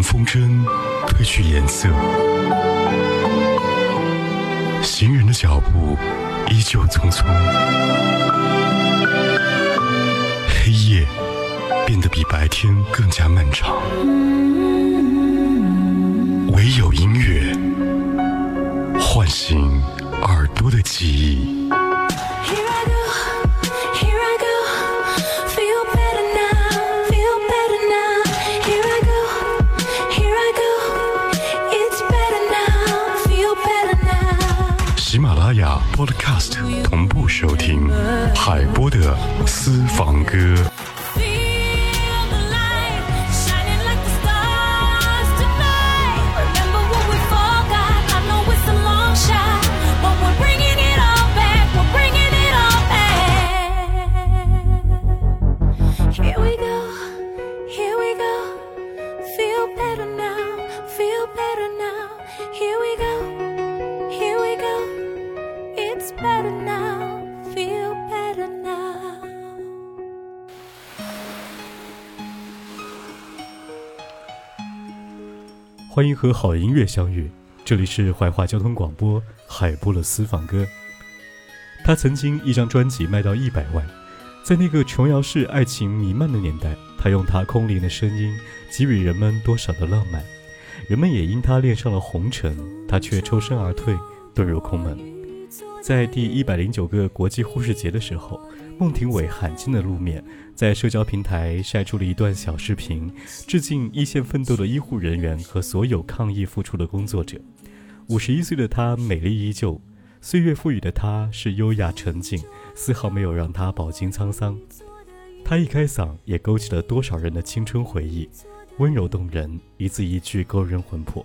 让风筝褪去颜色，行人的脚步依旧匆匆，黑夜变得比白天更加漫长，唯有音乐唤醒耳朵的记忆。Podcast 同步收听海波的私房歌。欢迎和好音乐相遇，这里是怀化交通广播海波的私房歌。他曾经一张专辑卖到100万，在那个琼瑶式爱情弥漫的年代，他用他空灵的声音给予人们多少的浪漫，人们也因他恋上了红尘，他却抽身而退，遁入空门。在第109个国际护士节的时候，孟庭苇罕见的露面，在社交平台晒出了一段小视频，致敬一线奋斗的医护人员和所有抗疫付出的工作者。51岁的她美丽依旧，岁月赋予的她是优雅沉静，丝毫没有让她饱经沧桑。她一开嗓也勾起了多少人的青春回忆，温柔动人，一字一句勾人魂魄。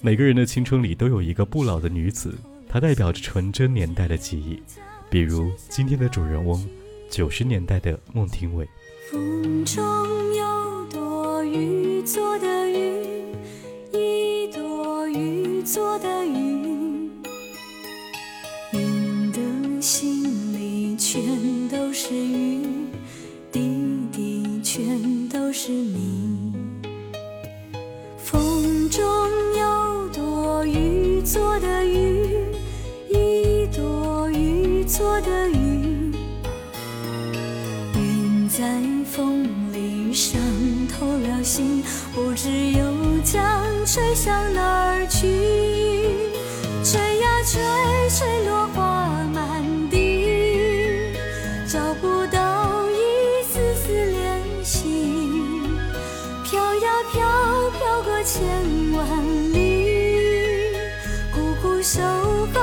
每个人的青春里都有一个不老的女子，她代表着纯真年代的记忆，比如今天的主人翁90年代的孟庭苇。风中有朵雨做的云，一朵雨做的云，云的心里全都是雨，滴滴全都是你。风中有朵雨做的云，一朵雨做的云，云在风里伤透了心，不知又将吹向哪儿去，吹呀吹，吹落花满地，找不到一丝丝联系，飘呀飘，飘过千万里，苦苦守候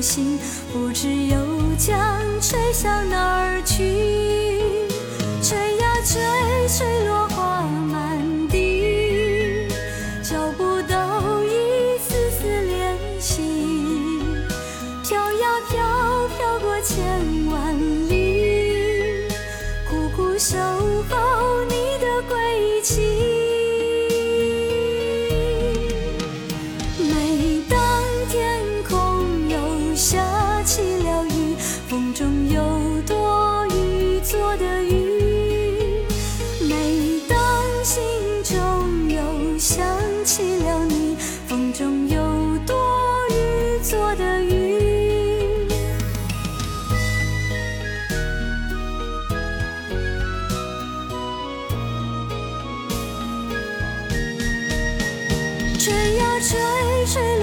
心，不知又将吹向哪儿去，吹呀吹，吹落花满地，找不到一丝丝联系，飘呀飘，飘过千万里，苦苦守候你的归期。吹呀吹，吹。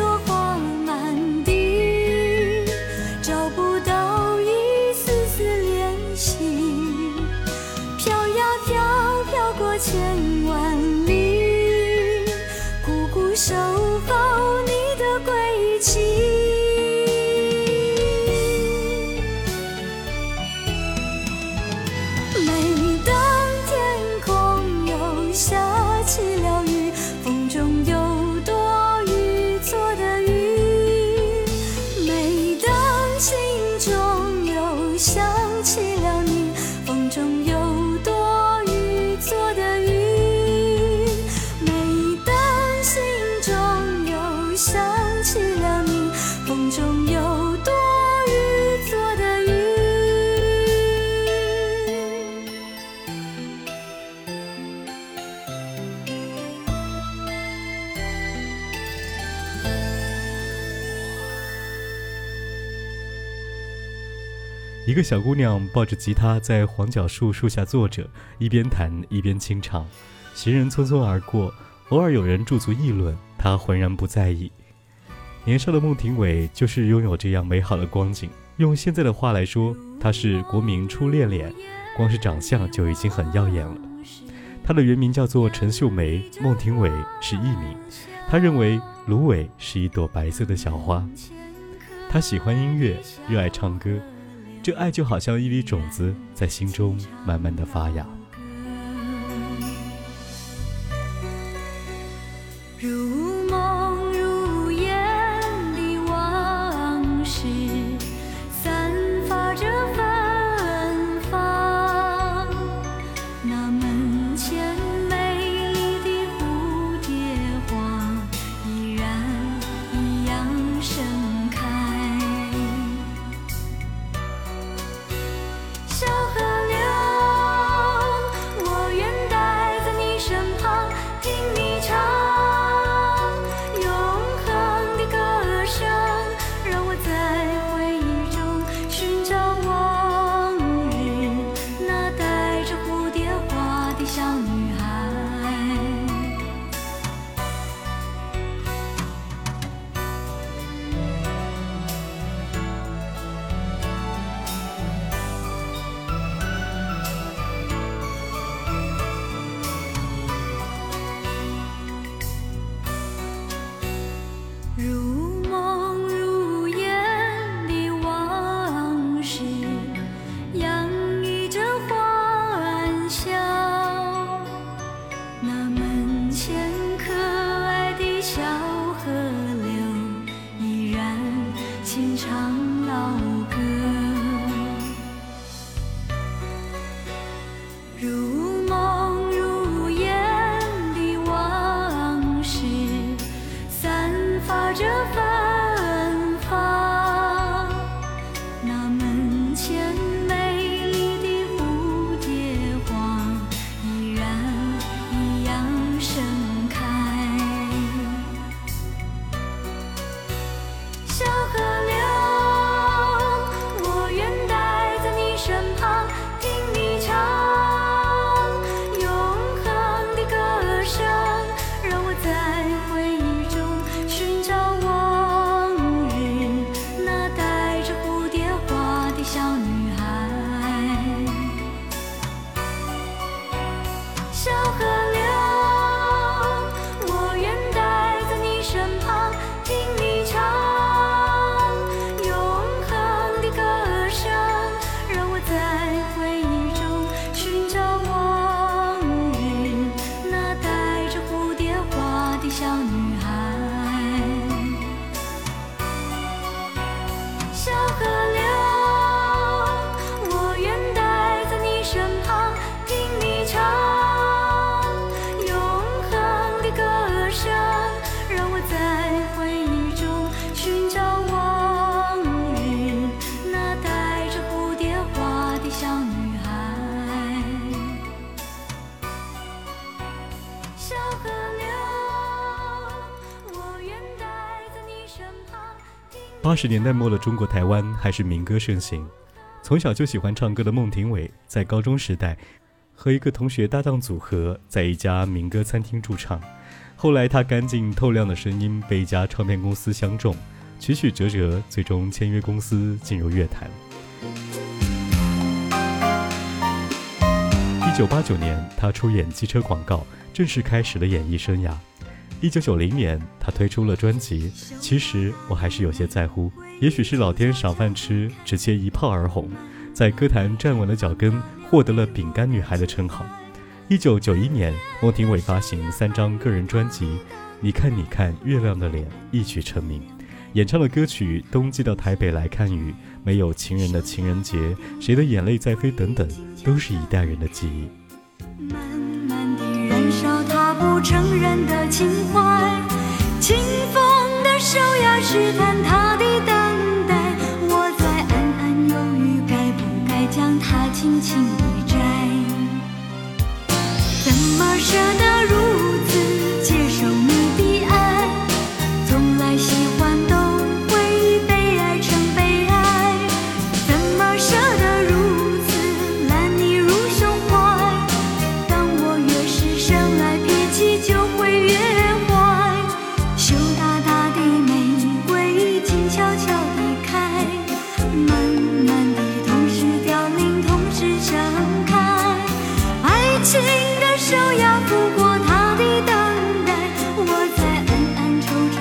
守抱你的归期。一个小姑娘抱着吉他在黄角树树下坐着，一边弹一边清唱。行人匆匆而过，偶尔有人驻足议论，她浑然不在意。年少的孟庭苇就是拥有这样美好的光景。用现在的话来说，她是国民初恋脸，光是长相就已经很耀眼了。她的原名叫做陈秀梅，孟庭苇是艺名。她认为芦苇是一朵白色的小花。她喜欢音乐，热爱唱歌，这爱就好像一粒种子，在心中慢慢的发芽。如梦如烟的往事，散发着芬芳。那门前美丽的蝴蝶花，依然一样盛开。小河流，我愿待在你身旁，听你唱永恒的歌声，让我在回忆中寻找往日那带着蝴蝶花的小女80年代末的中国台湾还是民歌盛行，从小就喜欢唱歌的孟庭苇，在高中时代和一个同学搭档组合，在一家民歌餐厅驻唱。后来她干净透亮的声音被一家唱片公司相中，曲曲折折，最终签约公司进入乐坛。1989年，她出演机车广告，正式开始了演艺生涯。1990年，他推出了专辑《其实我还是有些在乎》，也许是老天赏饭吃，直接一炮而红，在歌坛站稳了脚跟，获得了饼干女孩的称号。1991年，孟庭苇发行3张个人专辑《你看你看月亮的脸》，一曲成名，演唱了歌曲《冬季到台北来看雨》《没有情人的情人节》《谁的眼泪在飞》等等，都是一代人的记忆。慢慢地燃烧他不承认的情怀，清风的手要试探他的等待，我在暗暗犹豫该不该将他轻轻地摘，怎么舍得如此接受你的爱，从来喜欢都会被爱成悲哀，怎么舍得如此揽你入胸怀，当我越是生来脾气就会越坏，羞答答的玫瑰静悄悄地开，慢慢地同时凋零同时盛开，爱情就要付过他的等待，我在暗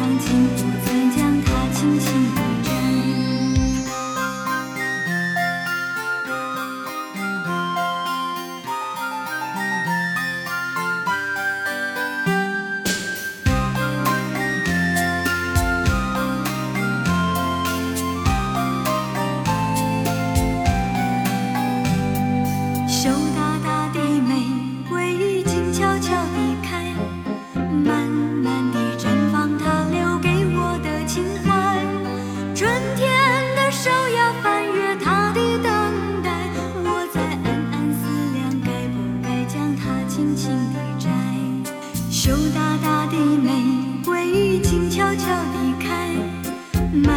暗惆怅，竟不曾将他轻轻地摘，羞答答的美悄悄地开，慢慢地绽放它留给我的情怀，春天的手要翻越它的等待，我在暗暗思量该不该将它轻轻地摘，羞答答的玫瑰静悄悄地开，慢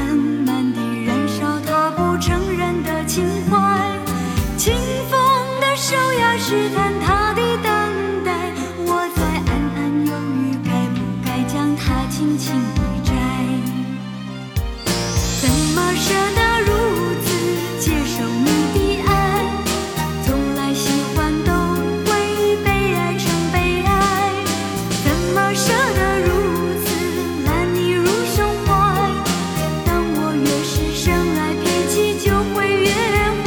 慢地燃烧它不承认的情怀，清风的手要试探它的等待，轻轻地摘，怎么舍得如此接受你的爱，从来喜欢都会被爱成悲哀，怎么舍得如此揽你入胸怀，当我越是生来脾气就会越坏，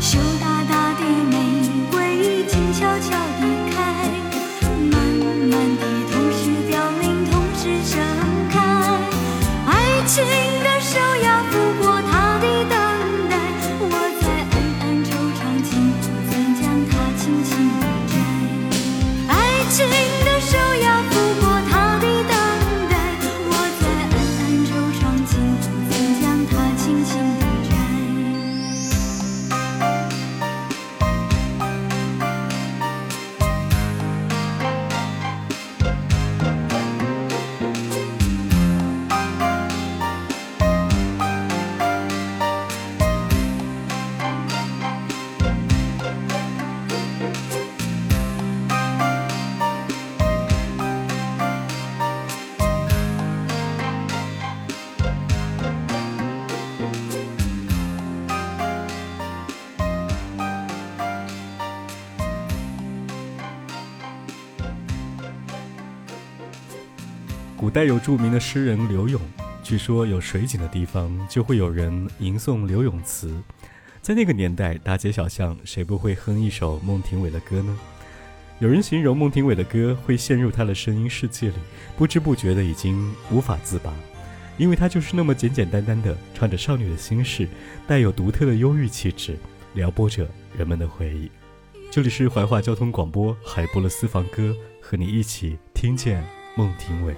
羞答答的玫瑰静悄悄地开，慢慢地情的手要抚过他的等待，我在暗暗惆怅，竟不曾将他轻轻地摘，爱情的手要抚过他的等待，我在暗暗惆怅，竟不曾将他轻轻地古代有著名的诗人柳永，据说有水井的地方就会有人吟诵柳永词。在那个年代，大街小巷谁不会哼一首孟庭苇的歌呢？有人形容孟庭苇的歌会陷入她的声音世界里，不知不觉的已经无法自拔，因为她就是那么简简单单的穿着少女的心事，带有独特的忧郁气质，撩拨着人们的回忆。这里是怀化交通广播海波的私房歌，和你一起听见孟庭苇。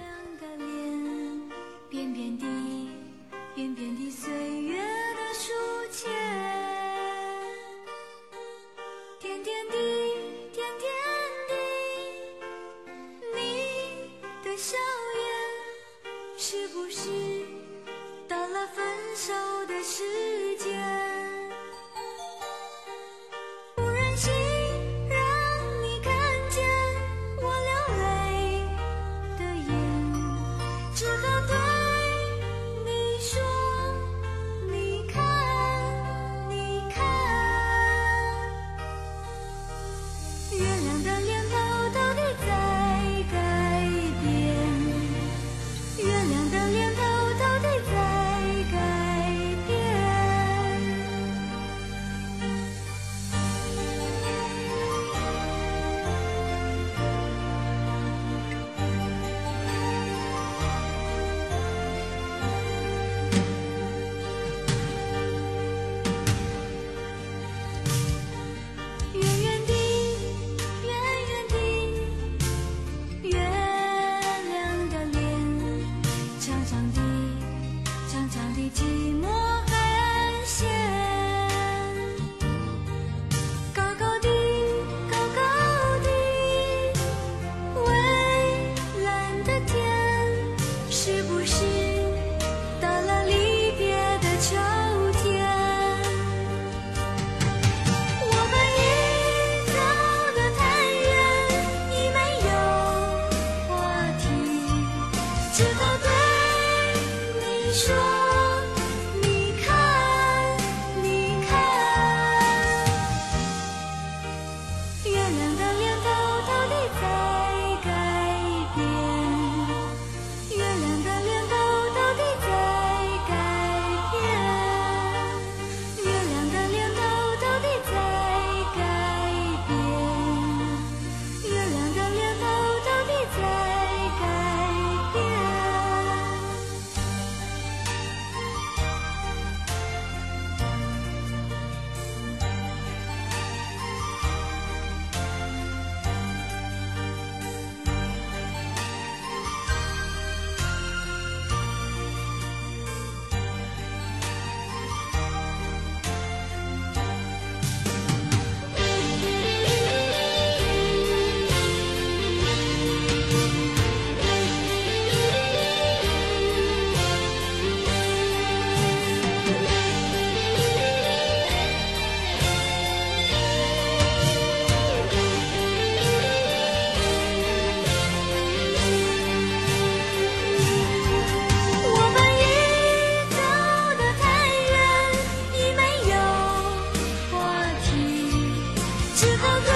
只好对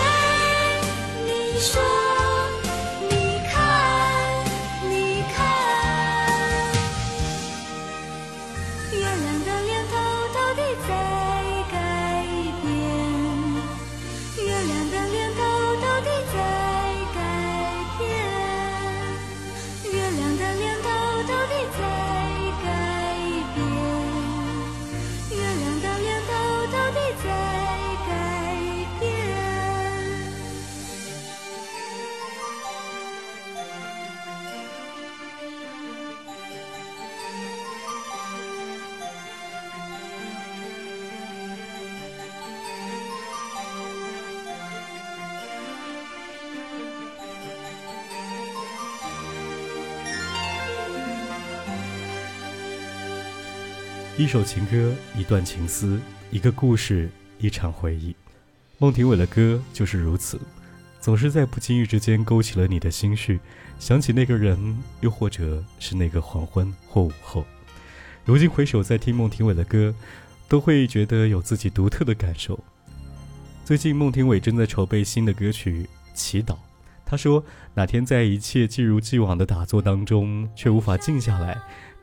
你说，你看你看，月亮的脸到底在改变，月亮的脸到底在改变，月亮的脸到底在改变，月亮的脸到底在一首情歌，一段情思，一个故事，一场回忆。孟庭苇的歌就是如此，总是在不经意之间勾起了你的心绪，想起那个人，又或者是那个黄昏或午后。如今回首再听孟庭苇的歌，都会觉得有自己独特的感受。最近孟庭苇正在筹备新的歌曲《祈祷》，她说哪天在一切既如既往的打坐当中，却无法静下来，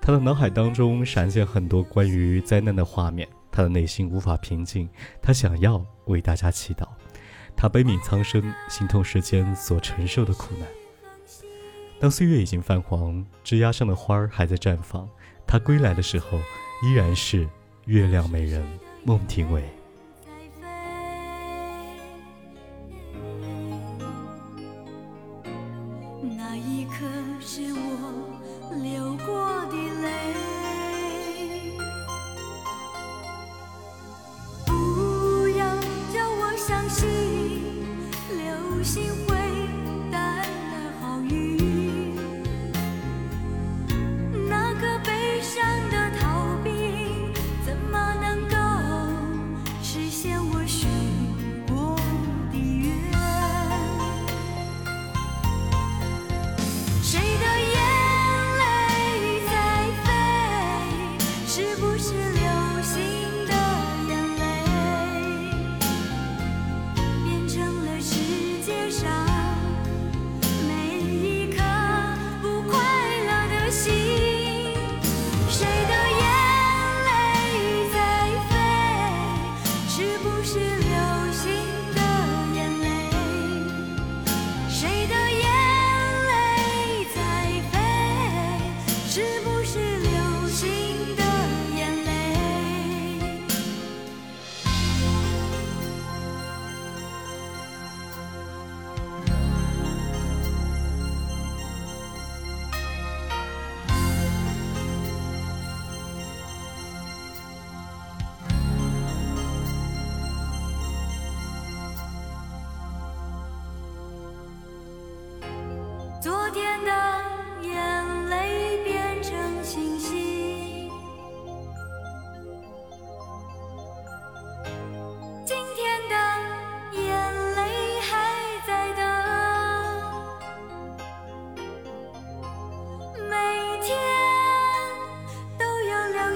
他的脑海当中闪现很多关于灾难的画面，他的内心无法平静，他想要为大家祈祷，他悲悯苍生，心痛世间所承受的苦难。当岁月已经泛黄，枝桠上的花儿还在绽放，他归来的时候依然是月亮美人孟庭苇。那一刻是我流过的泪，不要让我伤心，流星会带来好运，那个悲伤的逃兵怎么能够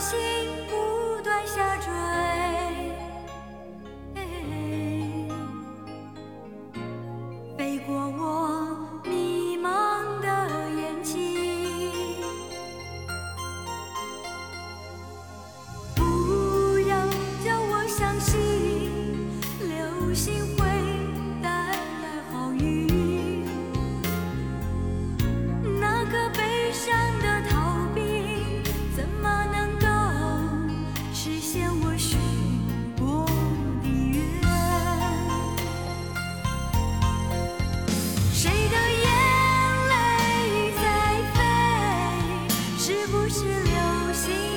心不断下坠，飞过我迷茫的眼睛。不要叫我相信流星会带来好运，那个悲伤的逃避怎么能够实现我许过的愿？谁的眼泪在飞？是不是流星